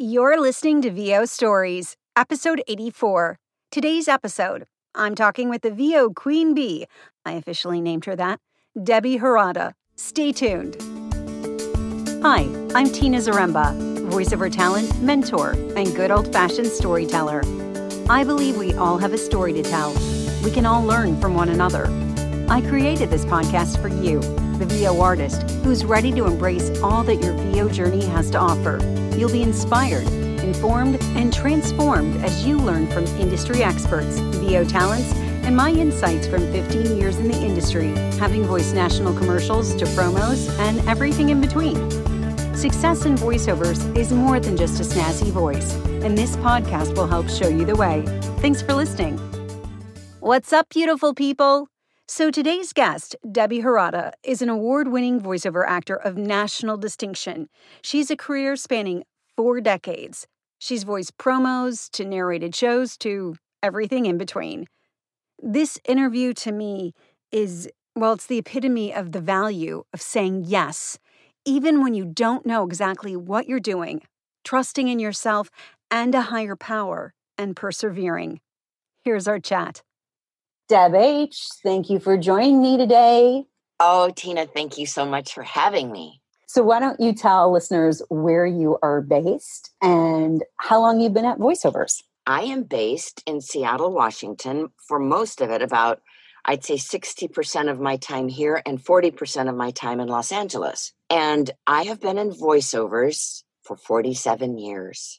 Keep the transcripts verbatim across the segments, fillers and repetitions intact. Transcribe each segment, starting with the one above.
You're listening to V O Stories, episode eighty-four. Today's episode, I'm talking with the V O Queen Bee, I officially named her that, Debbie Harada. Stay tuned. Hi, I'm Tina Zaremba, voiceover talent, mentor, and good old-fashioned storyteller. I believe we all have a story to tell. We can all learn from one another. I created this podcast for you, the V O artist, who's ready to embrace all that your V O journey has to offer. You'll be inspired, informed, and transformed as you learn from industry experts, V O talents, and my insights from fifteen years in the industry, having voiced national commercials to promos and everything in between. Success in voiceovers is more than just a snazzy voice, and this podcast will help show you the way. Thanks for listening. What's up, beautiful people? So today's guest, Debbie Harada, is an award-winning voiceover actor of national distinction. She's a career spanning four decades. She's voiced promos to narrated shows to everything in between. This interview to me is, well, it's the epitome of the value of saying yes, even when you don't know exactly what you're doing, trusting in yourself and a higher power, and persevering. Here's our chat. Deb H., thank you for joining me today. Oh, Tina, thank you so much for having me. So why don't you tell listeners where you are based and how long you've been at voiceovers? I am based in Seattle, Washington, for most of it, about, I'd say sixty percent of my time here and forty percent of my time in Los Angeles. And I have been in voiceovers for forty-seven years.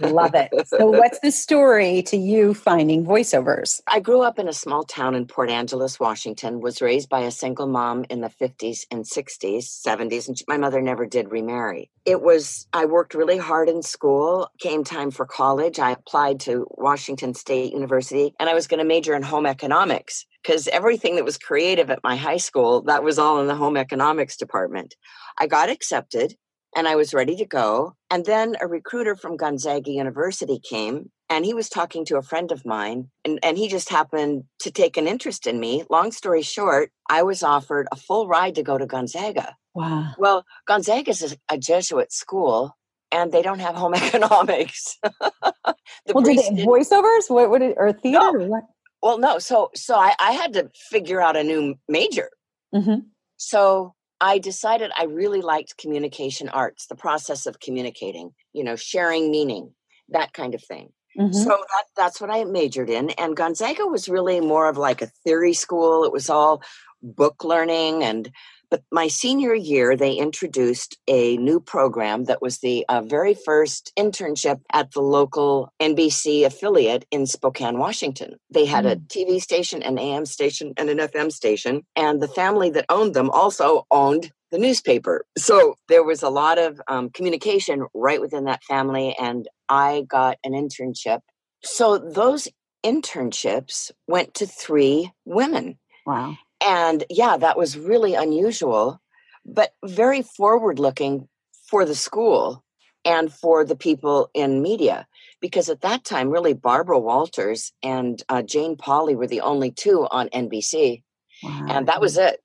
Love it. So what's the story to you finding voiceovers? I grew up in a small town in Port Angeles, Washington, was raised by a single mom in the fifties and sixties, seventies, and my mother never did remarry. It was, I worked really hard in school. Came time for college, I applied to Washington State University, and I was going to major in home economics because everything that was creative at my high school, that was all in the home economics department. I got accepted. And I was ready to go. And then a recruiter from Gonzaga University came, and he was talking to a friend of mine, and, and he just happened to take an interest in me. Long story short, I was offered a full ride to go to Gonzaga. Wow. Well, Gonzaga is a, a Jesuit school, and they don't have home economics. Well, did they voiceovers? What, what did, or theater? No. Or what? Well, no. So, so I, I had to figure out a new major. Mm-hmm. So I decided I really liked communication arts, the process of communicating, you know, sharing meaning, that kind of thing. Mm-hmm. So that, that's what I majored in. And Gonzaga was really more of like a theory school. It was all book learning. And but my senior year, they introduced a new program that was the uh, very first internship at the local N B C affiliate in Spokane, Washington. They had mm. a T V station, an A M station, and an F M station. And the family that owned them also owned the newspaper. So there was a lot of um, communication right within that family. And I got an internship. So those internships went to three women. Wow. And yeah, that was really unusual, but very forward-looking for the school and for the people in media. Because at that time, really, Barbara Walters and uh, Jane Pauley were the only two on N B C. Wow. And that was it.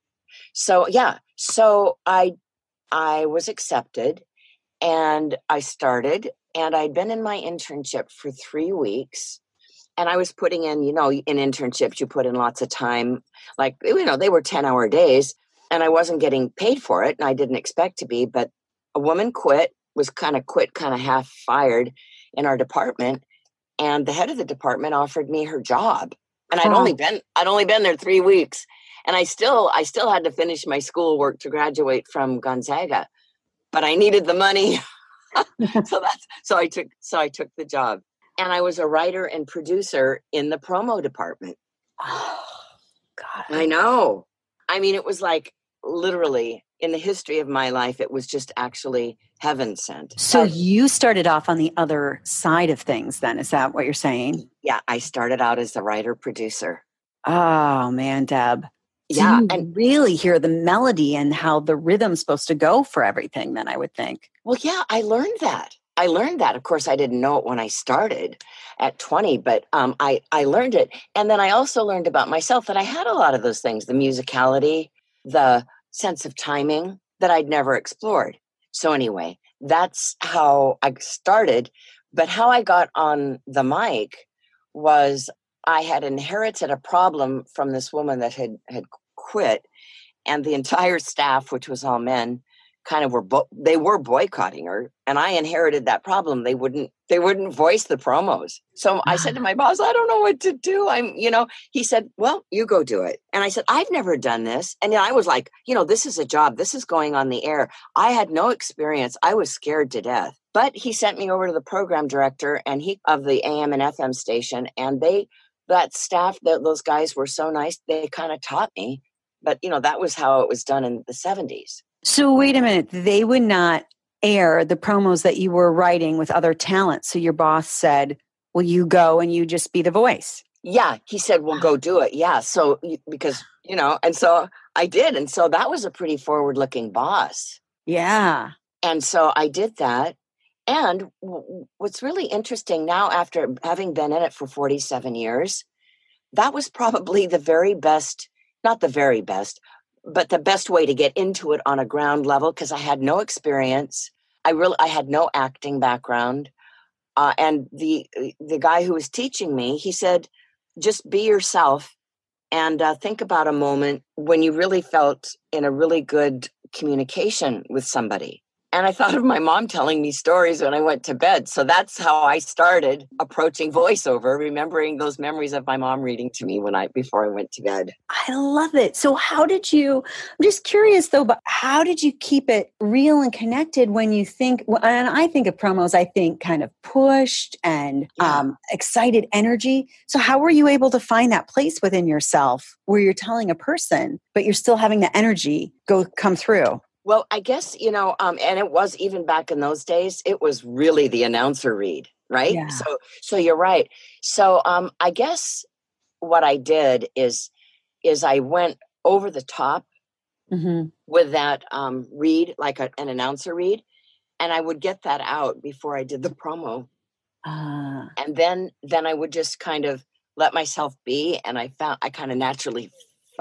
So yeah, so I, I was accepted, and I started, and I'd been in my internship for three weeks. And I was putting in, you know, in internships, you put in lots of time, like, you know, they were ten hour days, and I wasn't getting paid for it. And I didn't expect to be, but a woman quit, was kind of quit, kind of half fired in our department. And the head of the department offered me her job. And I'd only been, I'd only been there three weeks. And I still, I still had to finish my schoolwork to graduate from Gonzaga, but I needed the money. so that's, so I took, so I took the job. And I was a writer and producer in the promo department. Oh, God. I know. I mean, it was like literally in the history of my life, it was just actually heaven sent. So and you started off on the other side of things then. Is that what you're saying? Yeah. I started out as a writer producer. Oh, man, Deb. So yeah. You and really hear the melody and how the rhythm's supposed to go for everything then, I would think. Well, yeah, I learned that. I learned that. Of course, I didn't know it when I started at twenty, but um, I, I learned it. And then I also learned about myself that I had a lot of those things, the musicality, the sense of timing that I'd never explored. So anyway, that's how I started. But how I got on the mic was I had inherited a problem from this woman that had, had quit, and the entire staff, which was all men, kind of were bo- they were boycotting her, and I inherited that problem. They wouldn't they wouldn't voice the promos. So I said to my boss, I don't know what to do. I'm, you know, he said, well, you go do it. And I said, I've never done this. And I was like, you know, this is a job. This is going on the air. I had no experience. I was scared to death. But he sent me over to the program director and he of the A M and F M station, and they that staff that those guys were so nice. They kind of taught me. But, you know, that was how it was done in the seventies. So wait a minute, they would not air the promos that you were writing with other talent. So your boss said, well, you go and you just be the voice. Yeah. He said, well, go do it. Yeah. So because, you know, and so I did. And so that was a pretty forward looking boss. Yeah. And so I did that. And what's really interesting now, after having been in it for forty-seven years, that was probably the very best, not the very best, but the best way to get into it on a ground level, because I had no experience. I really, I had no acting background. Uh, and the the guy who was teaching me, he said, just be yourself and uh, think about a moment when you really felt in a really good communication with somebody. And I thought of my mom telling me stories when I went to bed. So that's how I started approaching voiceover, remembering those memories of my mom reading to me when I before I went to bed. I love it. So how did you, I'm just curious though, but how did you keep it real and connected when you think, and I think of promos, I think kind of pushed and yeah. um, excited energy. So how were you able to find that place within yourself where you're telling a person, but you're still having the energy go come through? Well, I guess, you know, um, and it was even back in those days, it was really the announcer read, right? Yeah. So so you're right. So um, I guess what I did is, is I went over the top mm-hmm. with that um, read, like a, an announcer read, and I would get that out before I did the promo. Uh. And then then I would just kind of let myself be, and I found I kind of naturally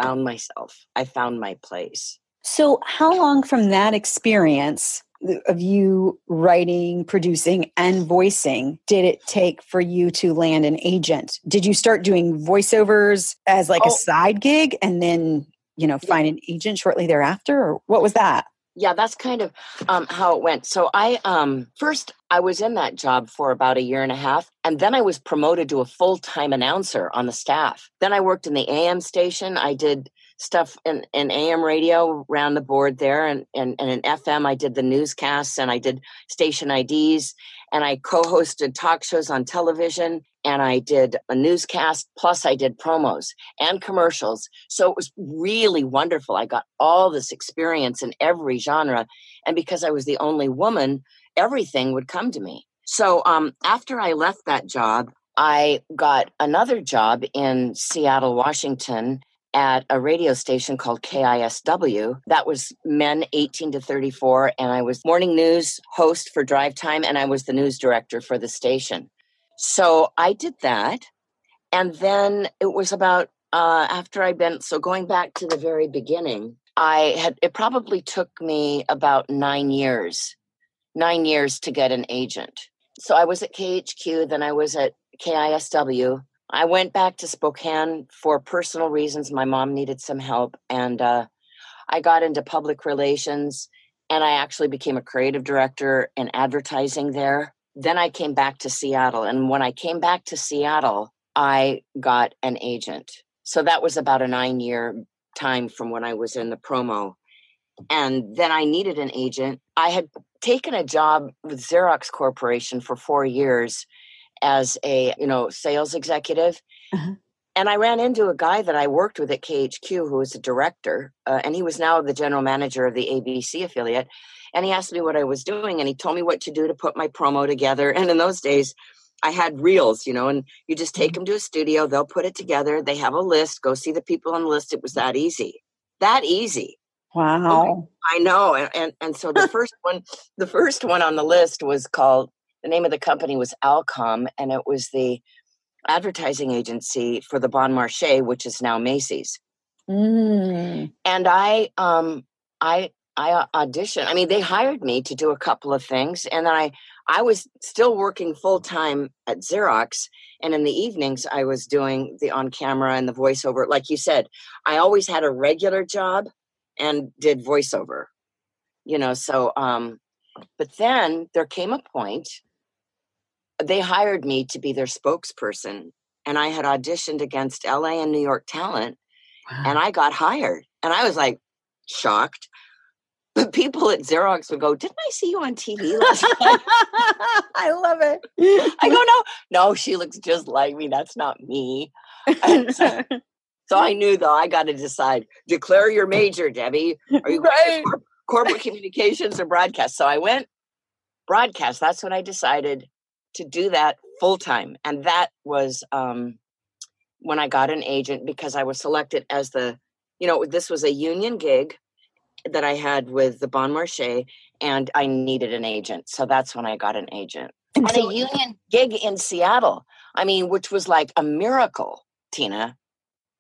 found myself. I found my place. So how long from that experience of you writing, producing, and voicing did it take for you to land an agent? Did you start doing voiceovers as like oh. a side gig and then, you know, find an agent shortly thereafter? Or what was that? Yeah, that's kind of um, how it went. So I um, first I was in that job for about a year and a half, and then I was promoted to a full-time announcer on the staff. Then I worked in the A M station. I did stuff in, in A M radio around the board there. And, and, and in F M, I did the newscasts and I did station I Ds and I co-hosted talk shows on television and I did a newscast. Plus I did promos and commercials. So it was really wonderful. I got all this experience in every genre. And because I was the only woman, everything would come to me. So um, after I left that job, I got another job in Seattle, Washington, at a radio station called K I S W. That was men eighteen to thirty-four. And I was morning news host for drive time. And I was the news director for the station. So I did that. And then it was about uh, after I'd been, so going back to the very beginning, I had, it probably took me about nine years, nine years to get an agent. So I was at K H Q, then I was at K I S W. I went back to Spokane for personal reasons. My mom needed some help, and uh, I got into public relations, and I actually became a creative director in advertising there. Then I came back to Seattle, and when I came back to Seattle, I got an agent. So that was about a nine-year time from when I was in the promo, and then I needed an agent. I had taken a job with Xerox Corporation for four years as a, you know, sales executive. Uh-huh. And I ran into a guy that I worked with at K H Q who was a director, uh, and he was now the general manager of the A B C affiliate. And he asked me what I was doing, and he told me what to do to put my promo together. And in those days, I had reels, you know, and you just take them to a studio, they'll put it together, they have a list, go see the people on the list. It was that easy. That easy. Wow. I know. And and, and so the first one, the first one on the list was called, the name of the company was Alcom, and it was the advertising agency for the Bon Marché, which is now Macy's. Mm. And I, um, I I auditioned. I mean, they hired me to do a couple of things, and then I, I was still working full time at Xerox, and in the evenings I was doing the on camera and the voiceover. Like you said, I always had a regular job and did voiceover, you know. So, um, but then there came a point. They hired me to be their spokesperson, and I had auditioned against L A and New York talent, wow. and I got hired, and I was like shocked. But people at Xerox would go, didn't I see you on T V last night? I love it. I go, no, no, she looks just like me. That's not me. So, so I knew, though, I got to decide, declare your major, Debbie. Are you right. going to cor- corporate communications or broadcast? So I went broadcast. That's when I decided to do that full time. And that was um, when I got an agent, because I was selected as the, you know, this was a union gig that I had with the Bon Marché, and I needed an agent. So that's when I got an agent. And on so a union gig in Seattle. I mean, which was like a miracle, Tina.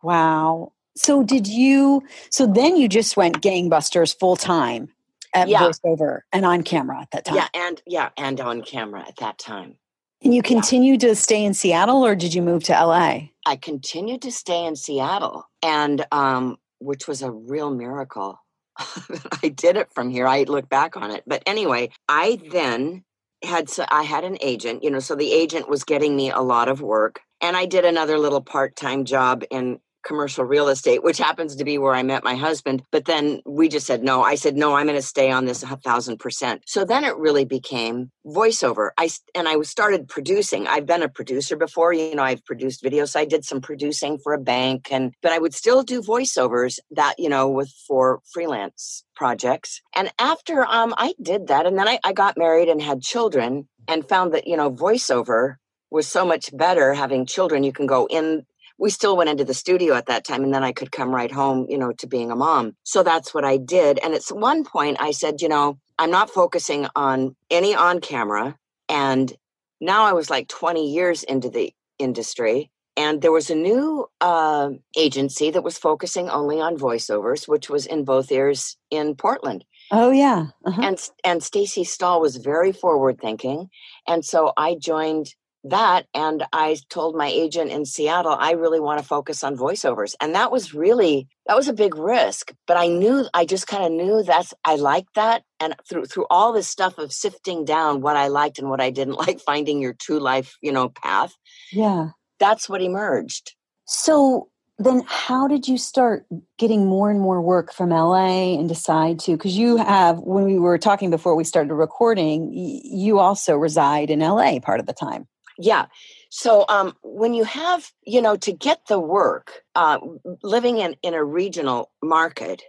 Wow. So did you, so then you just went gangbusters full time at yeah. voiceover and on camera at that time. Yeah. And yeah. And on camera at that time. And you continued yeah. to stay in Seattle, or did you move to L A? I continued to stay in Seattle, and, um, which was a real miracle. I did it from here. I look back on it. But anyway, I then had, so I had an agent, you know, so the agent was getting me a lot of work. And I did another little part-time job in commercial real estate, which happens to be where I met my husband. But then we just said, no, I said, no, I'm going to stay on this a thousand percent. So then it really became voiceover. I, and I started producing. I've been a producer before, you know, I've produced videos. So I did some producing for a bank, and, but I would still do voiceovers that, you know, with for freelance projects. And after um, I did that, and then I, I got married and had children, and found that, you know, voiceover was so much better having children. You can go in, we still went into the studio at that time, and then I could come right home, you know, to being a mom. So that's what I did. And at one point I said, you know, I'm not focusing on any on camera. And now I was like twenty years into the industry, and there was a new uh, agency that was focusing only on voiceovers, which was In Both Ears in Portland. Oh yeah. Uh-huh. And, and Stacy Stahl was very forward thinking. And so I joined that, and I told my agent in Seattle, I really want to focus on voiceovers. And that was really, that was a big risk, but I knew, I just kind of knew that's, I liked that. And through, through all this stuff of sifting down what I liked and what I didn't like, finding your true life, you know, path. Yeah. That's what emerged. So then how did you start getting more and more work from L A and decide to, because you have, when we were talking before we started recording, you also reside in L A part of the time. Yeah. So um, when you have, you know, to get the work, uh, living in, in a regional market,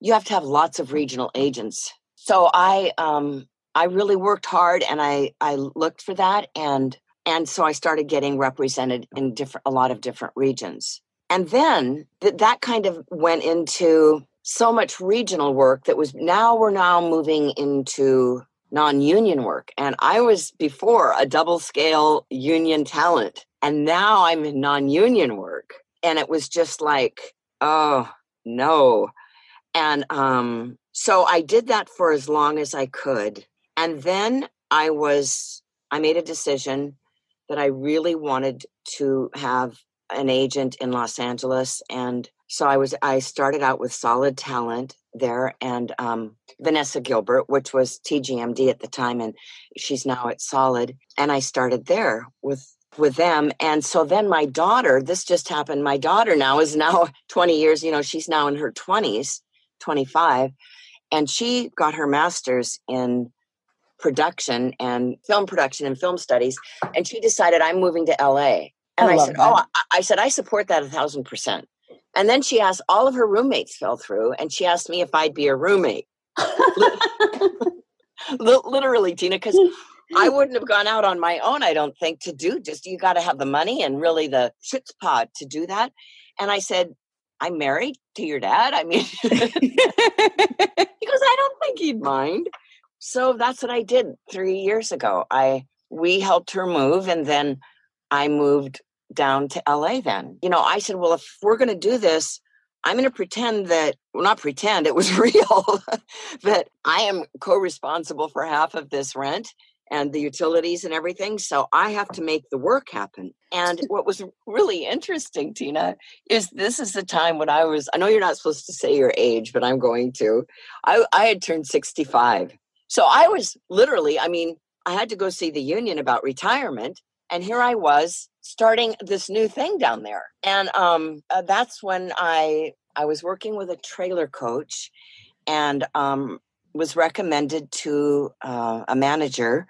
you have to have lots of regional agents. So I um, I really worked hard, and I, I looked for that. And and so I started getting represented in different a lot of different regions. And then th- that kind of went into so much regional work that was now we're now moving into non-union work. And I was before a double scale union talent, and now I'm in non-union work. And it was just like, oh no. And um, so I did that for as long as I could. And then I was, I made a decision that I really wanted to have an agent in Los Angeles. And so I was, I started out with Solid Talent there, and um, Vanessa Gilbert, which was T G M D at the time, and she's now at Solid. And I started there with with them. And so then my daughter, this just happened. My daughter now is now twenty years, you know, she's now in her twenties, twenty-five, and she got her master's in production and film production and film studies. And she decided, I'm moving to L A. And I, I said, that. oh, I, I said, I support that a thousand percent. And then she asked, all of her roommates fell through, and she asked me if I'd be a roommate. Literally, Tina, because I wouldn't have gone out on my own, I don't think, to do just, you got to have the money and really the chutzpah to do that. And I said, I'm married to your dad. I mean, he goes, I don't think he'd mind. So that's what I did three years ago. I, we helped her move, and then I moved down to L A then. You know, I said, well, if we're going to do this, I'm going to pretend that, well, not pretend, it was real, that I am co-responsible for half of this rent and the utilities and everything. So I have to make the work happen. And what was really interesting, Tina, is this is the time when I was, I know you're not supposed to say your age, but I'm going to, I, I had turned sixty-five. So I was literally, I mean, I had to go see the union about retirement. And here I was starting this new thing down there. And um, uh, that's when I, I was working with a trailer coach and um, was recommended to uh, a manager.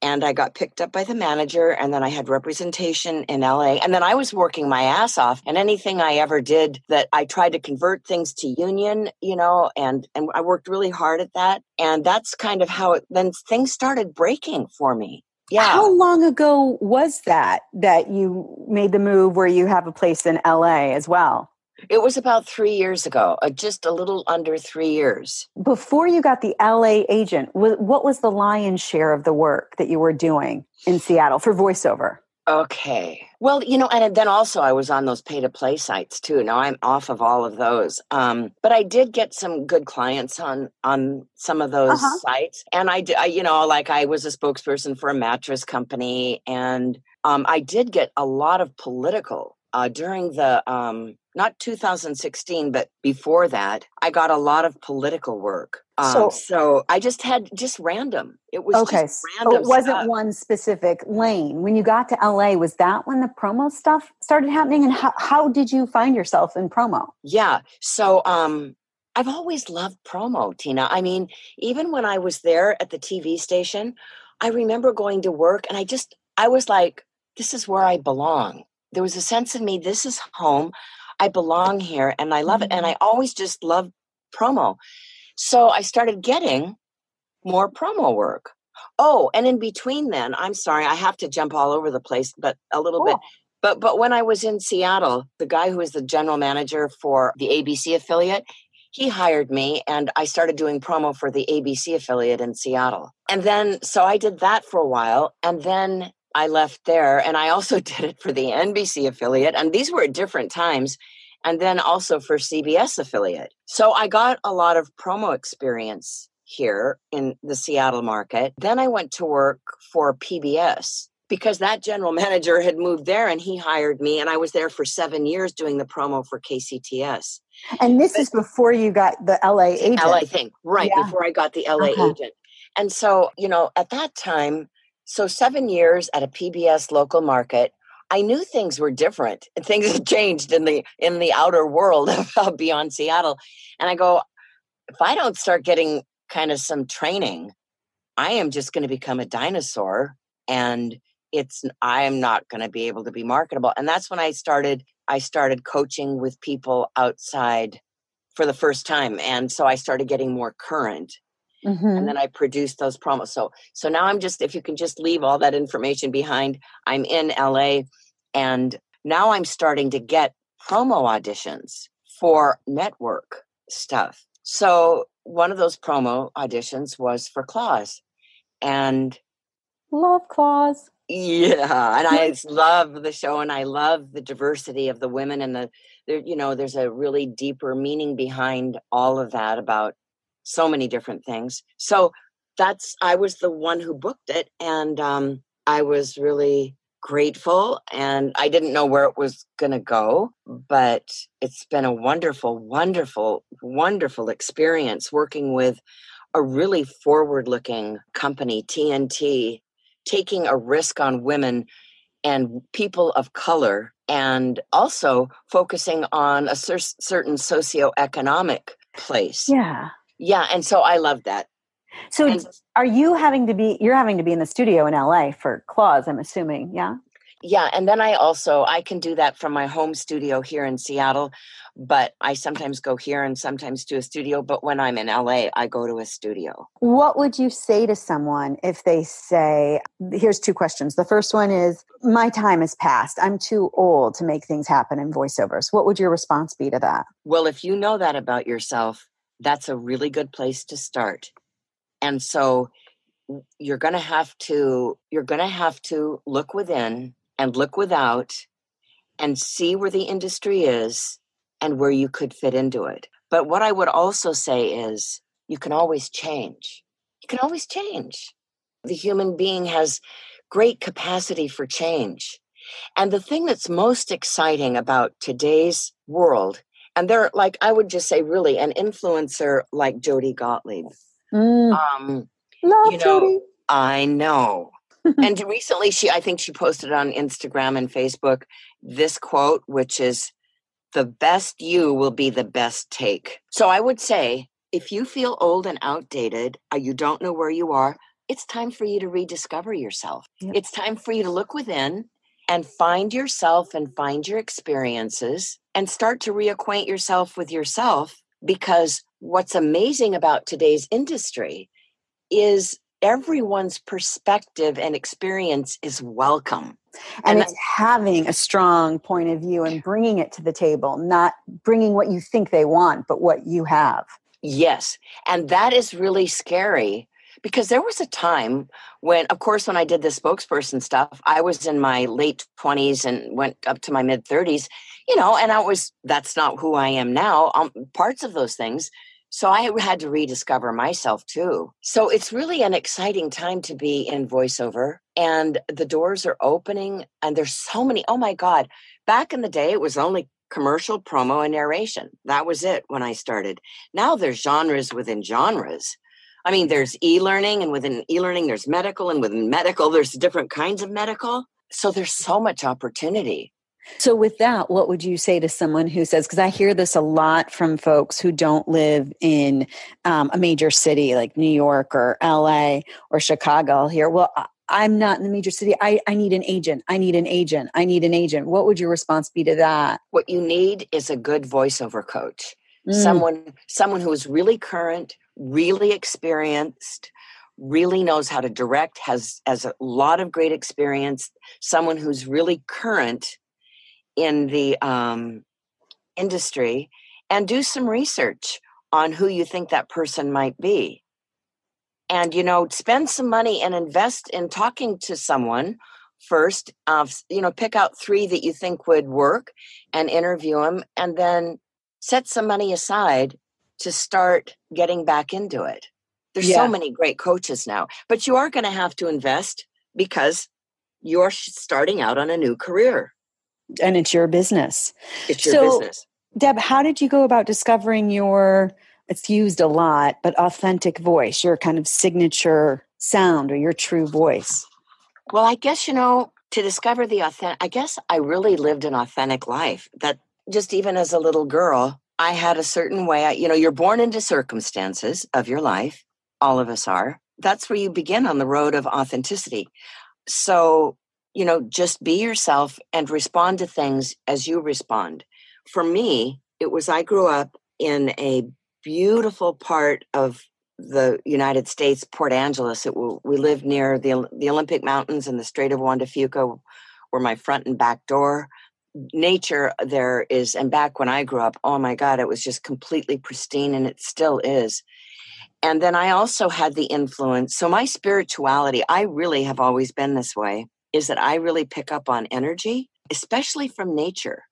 And I got picked up by the manager. And then I had representation in L A. And then I was working my ass off. And anything I ever did that I tried to convert things to union, you know, and, and I worked really hard at that. And that's kind of how it, then things started breaking for me. Yeah. How long ago was that, that you made the move where you have a place in L A as well? It was about three years ago, uh, just a little under three years. Before you got the L A agent, wh- what was the lion's share of the work that you were doing in Seattle for voiceover? Okay. Well, you know, and then also I was on those pay-to-play sites too. Now I'm off of all of those. Um, but I did get some good clients on on some of those uh-huh. sites. And I, I, you know, like I was a spokesperson for a mattress company. And um, I did get a lot of political uh, during the, um, not two thousand sixteen, but before that, I got a lot of political work. Um, so, so I just had just random. It was okay. just random. So it wasn't stuff. One specific lane. When you got to L A, was that when the promo stuff started happening? And how, how did you find yourself in promo? Yeah. So um, I've always loved promo, Tina. I mean, even when I was there at the T V station, I remember going to work and I just, I was like, this is where I belong. There was a sense in me, this is home. I belong here and I love it. And I always just loved promo. So I started getting more promo work. Oh, and in between then, I'm sorry, I have to jump all over the place, but a little cool. bit. But but when I was in Seattle, the guy who was the general manager for the A B C affiliate, he hired me and I started doing promo for the A B C affiliate in Seattle. And then, so I did that for a while. And then I left there and I also did it for the N B C affiliate. And these were at different times. And then also for C B S affiliate. So I got a lot of promo experience here in the Seattle market. Then I went to work for P B S because that general manager had moved there and he hired me. And I was there for seven years doing the promo for K C T S. And this but, is before you got the L A agent. L A thing, right, yeah. Before I got the L A uh-huh. agent. And so, you know, at that time, so seven years at a P B S local market, I knew things were different. Things had changed in the in the outer world beyond Seattle. And I go, if I don't start getting kind of some training, I am just going to become a dinosaur and it's I am not going to be able to be marketable. And that's when I started I started coaching with people outside for the first time. And so I started getting more current. Mm-hmm. And then I produced those promos. So so now I'm just, if you can just leave all that information behind, I'm in L A. And now I'm starting to get promo auditions for network stuff. So one of those promo auditions was for Claws. And love Claws. Yeah. And I love the show and I love the diversity of the women and the, the, you know, there's a really deeper meaning behind all of that about so many different things. So that's, I was the one who booked it. And um, I was really grateful and I didn't know where it was going to go, but it's been a wonderful, wonderful, wonderful experience working with a really forward-looking company, T N T, taking a risk on women and people of color, and also focusing on a cer- certain socioeconomic place. Yeah. Yeah. And so I love that. So and, are you having to be, you're having to be in the studio in L A for Claws, I'm assuming. Yeah. Yeah. And then I also, I can do that from my home studio here in Seattle, but I sometimes go here and sometimes to a studio. But when I'm in L A, I go to a studio. What would you say to someone if they say, here's two questions. The first one is, my time has passed. I'm too old to make things happen in voiceovers. What would your response be to that? Well, if you know that about yourself, that's a really good place to start. And so you're going to have to, you're going to have to look within and look without and see where the industry is and where you could fit into it. But what I would also say is you can always change. You can always change. The human being has great capacity for change. And the thing that's most exciting about today's world, and they're like, I would just say really an influencer like Jody Gottlieb. Mm. Um, Love you know, Jody. I know. And recently she, I think she posted on Instagram and Facebook, this quote, which is, the best you will be the best take. So I would say, if you feel old and outdated, or you don't know where you are, it's time for you to rediscover yourself. Yep. It's time for you to look within and find yourself and find your experiences and start to reacquaint yourself with yourself. Because what's amazing about today's industry is everyone's perspective and experience is welcome. And, and it's having a strong point of view and bringing it to the table, not bringing what you think they want, but what you have. Yes. And that is really scary, because there was a time when, of course, when I did the spokesperson stuff, I was in my late twenties and went up to my mid thirties, you know, and I was, that's not who I am now, um, parts of those things. So I had to rediscover myself too. So it's really an exciting time to be in voiceover, and the doors are opening and there's so many. Oh my God. Back in the day, it was only commercial, promo, and narration. That was it when I started. Now there's genres within genres. I mean, there's e-learning, and within e-learning, there's medical, and within medical, there's different kinds of medical. So there's so much opportunity. So with that, what would you say to someone who says, because I hear this a lot from folks who don't live in um, a major city like New York or L A or Chicago. I'll hear, well, I'm not in the major city. I, I need an agent. I need an agent. I need an agent. What would your response be to that? What you need is a good voiceover coach, mm. someone, someone who is really current, really experienced, really knows how to direct, has, has a lot of great experience, someone who's really current in the um, industry, and do some research on who you think that person might be. And, you know, spend some money and invest in talking to someone first. Uh, you know, pick out three that you think would work and interview them, and then set some money aside to start getting back into it. There's yeah. so many great coaches now, but you are going to have to invest because you're starting out on a new career. And it's your business. It's your so, business. Deb, how did you go about discovering your, it's used a lot, but authentic voice, your kind of signature sound or your true voice? Well, I guess, you know, to discover the authentic, I guess I really lived an authentic life. That just even as a little girl, I had a certain way. I, you know, you're born into circumstances of your life. All of us are. That's where you begin on the road of authenticity. So, you know, just be yourself and respond to things as you respond. For me, it was I grew up in a beautiful part of the United States, Port Angeles. It, we lived near the, the Olympic Mountains, and the Strait of Juan de Fuca were my front and back door. Nature there is, and back when I grew up, oh my God, it was just completely pristine, and it still is. And then I also had the influence. So my spirituality, I really have always been this way, is that I really pick up on energy, especially from nature.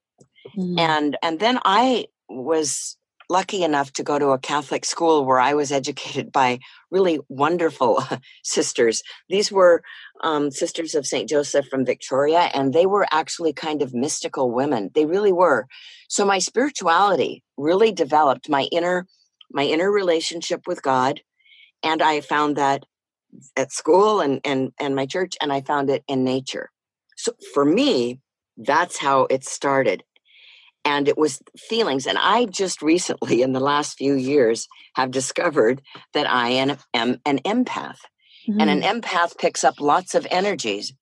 Mm. And and then I was lucky enough to go to a Catholic school where I was educated by really wonderful sisters. These were um, Sisters of Saint Joseph from Victoria, and they were actually kind of mystical women. They really were. So my spirituality really developed my inner my inner relationship with God, and I found that at school and, and, and my church, and I found it in nature. So for me, that's how it started. And it was feelings. And I just recently, in the last few years, have discovered that I am, am an empath. Mm-hmm. And an empath picks up lots of energies.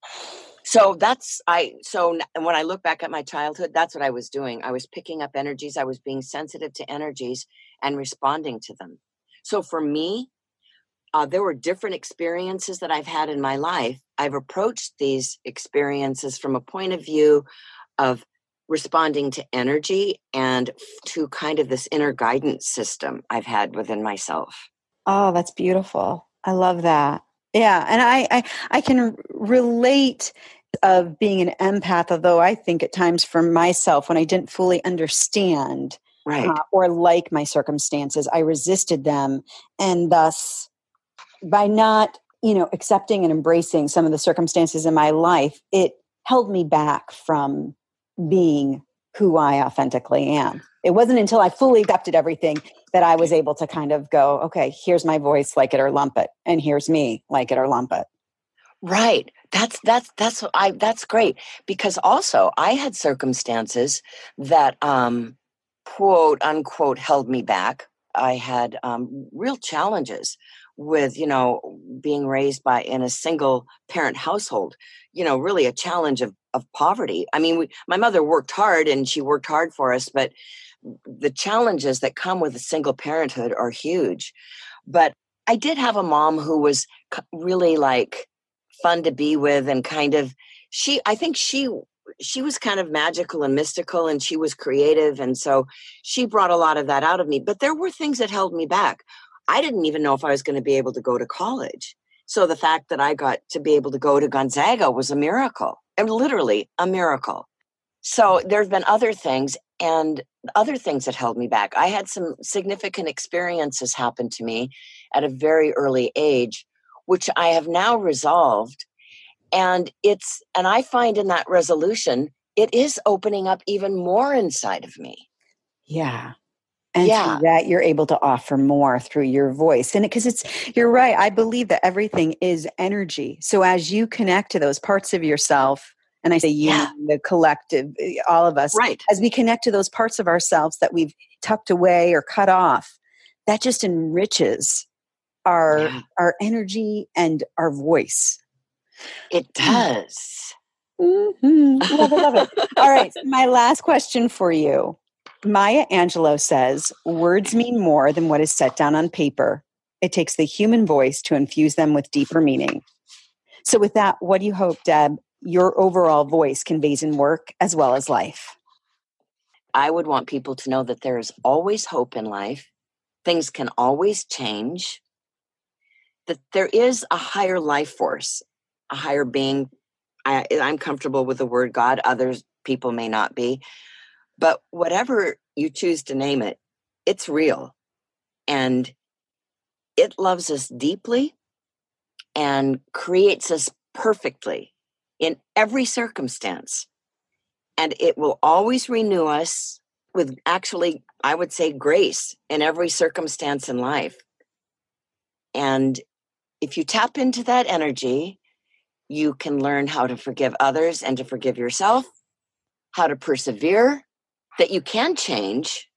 So that's, I, so when I look back at my childhood, that's what I was doing. I was picking up energies. I was being sensitive to energies and responding to them. So for me, Uh, there were different experiences that I've had in my life. I've approached these experiences from a point of view of responding to energy and to kind of this inner guidance system I've had within myself. Oh, that's beautiful. I love that. Yeah. And I, I, I can relate of being an empath, although I think at times for myself, when I didn't fully understand right. uh, or like my circumstances, I resisted them. And thus, by not, you know, accepting and embracing some of the circumstances in my life, it held me back from being who I authentically am. It wasn't until I fully adopted everything that I was able to kind of go, okay, here's my voice, like it or lump it. And here's me, like it or lump it. Right. That's, that's, that's, I, that's great. Because also I had circumstances that, um, quote unquote, held me back. I had, um, real challenges with, you know, being raised by in a single parent household, you know, really a challenge of, of poverty. I mean, we, my mother worked hard and she worked hard for us, but the challenges that come with a single parenthood are huge. But I did have a mom who was really like fun to be with and kind of, she, I think she, she was kind of magical and mystical and she was creative. And so she brought a lot of that out of me, but there were things that held me back. I didn't even know if I was going to be able to go to college. So the fact that I got to be able to go to Gonzaga was a miracle, and literally a miracle. So there've been other things and other things that held me back. I had some significant experiences happen to me at a very early age, which I have now resolved. And it's, and I find in that resolution, it is opening up even more inside of me. Yeah. And yeah. through that, you're able to offer more through your voice. And because it's, you're right. I believe that everything is energy. So as you connect to those parts of yourself, and I say you, yeah. the collective, all of us, right. as we connect to those parts of ourselves that we've tucked away or cut off, that just enriches our yeah. our energy and our voice. It does. Mm-hmm. Love it, love it. All right. So my last question for you. Maya Angelou says, words mean more than what is set down on paper. It takes the human voice to infuse them with deeper meaning. So with that, what do you hope, Deb, your overall voice conveys in work as well as life? I would want people to know that there is always hope in life. Things can always change. That there is a higher life force, a higher being. I, I'm comfortable with the word God. Other people may not be. But whatever you choose to name it, it's real. And it loves us deeply and creates us perfectly in every circumstance. And it will always renew us with actually, I would say, grace in every circumstance in life. And if you tap into that energy, you can learn how to forgive others and to forgive yourself, how to persevere. That you can change,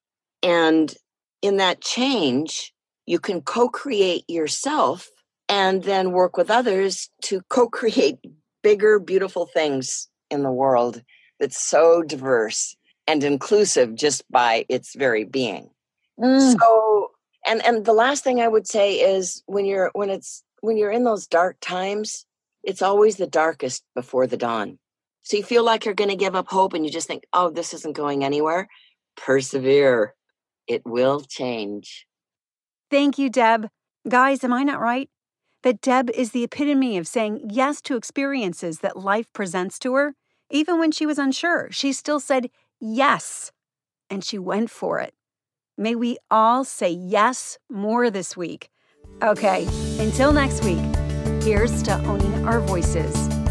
and in that change, you can co-create yourself and then work with others to co-create bigger, beautiful things in the world that's so diverse and inclusive just by its very being. Mm. So, and, and the last thing I would say is when you're, when it's, when you're in those dark times, it's always the darkest before the dawn. So you feel like you're going to give up hope and you just think, oh, this isn't going anywhere. Persevere. It will change. Thank you, Deb. Guys, am I not right? That Deb is the epitome of saying yes to experiences that life presents to her. Even when she was unsure, she still said yes, and she went for it. May we all say yes more this week. Okay, until next week, here's to owning our voices.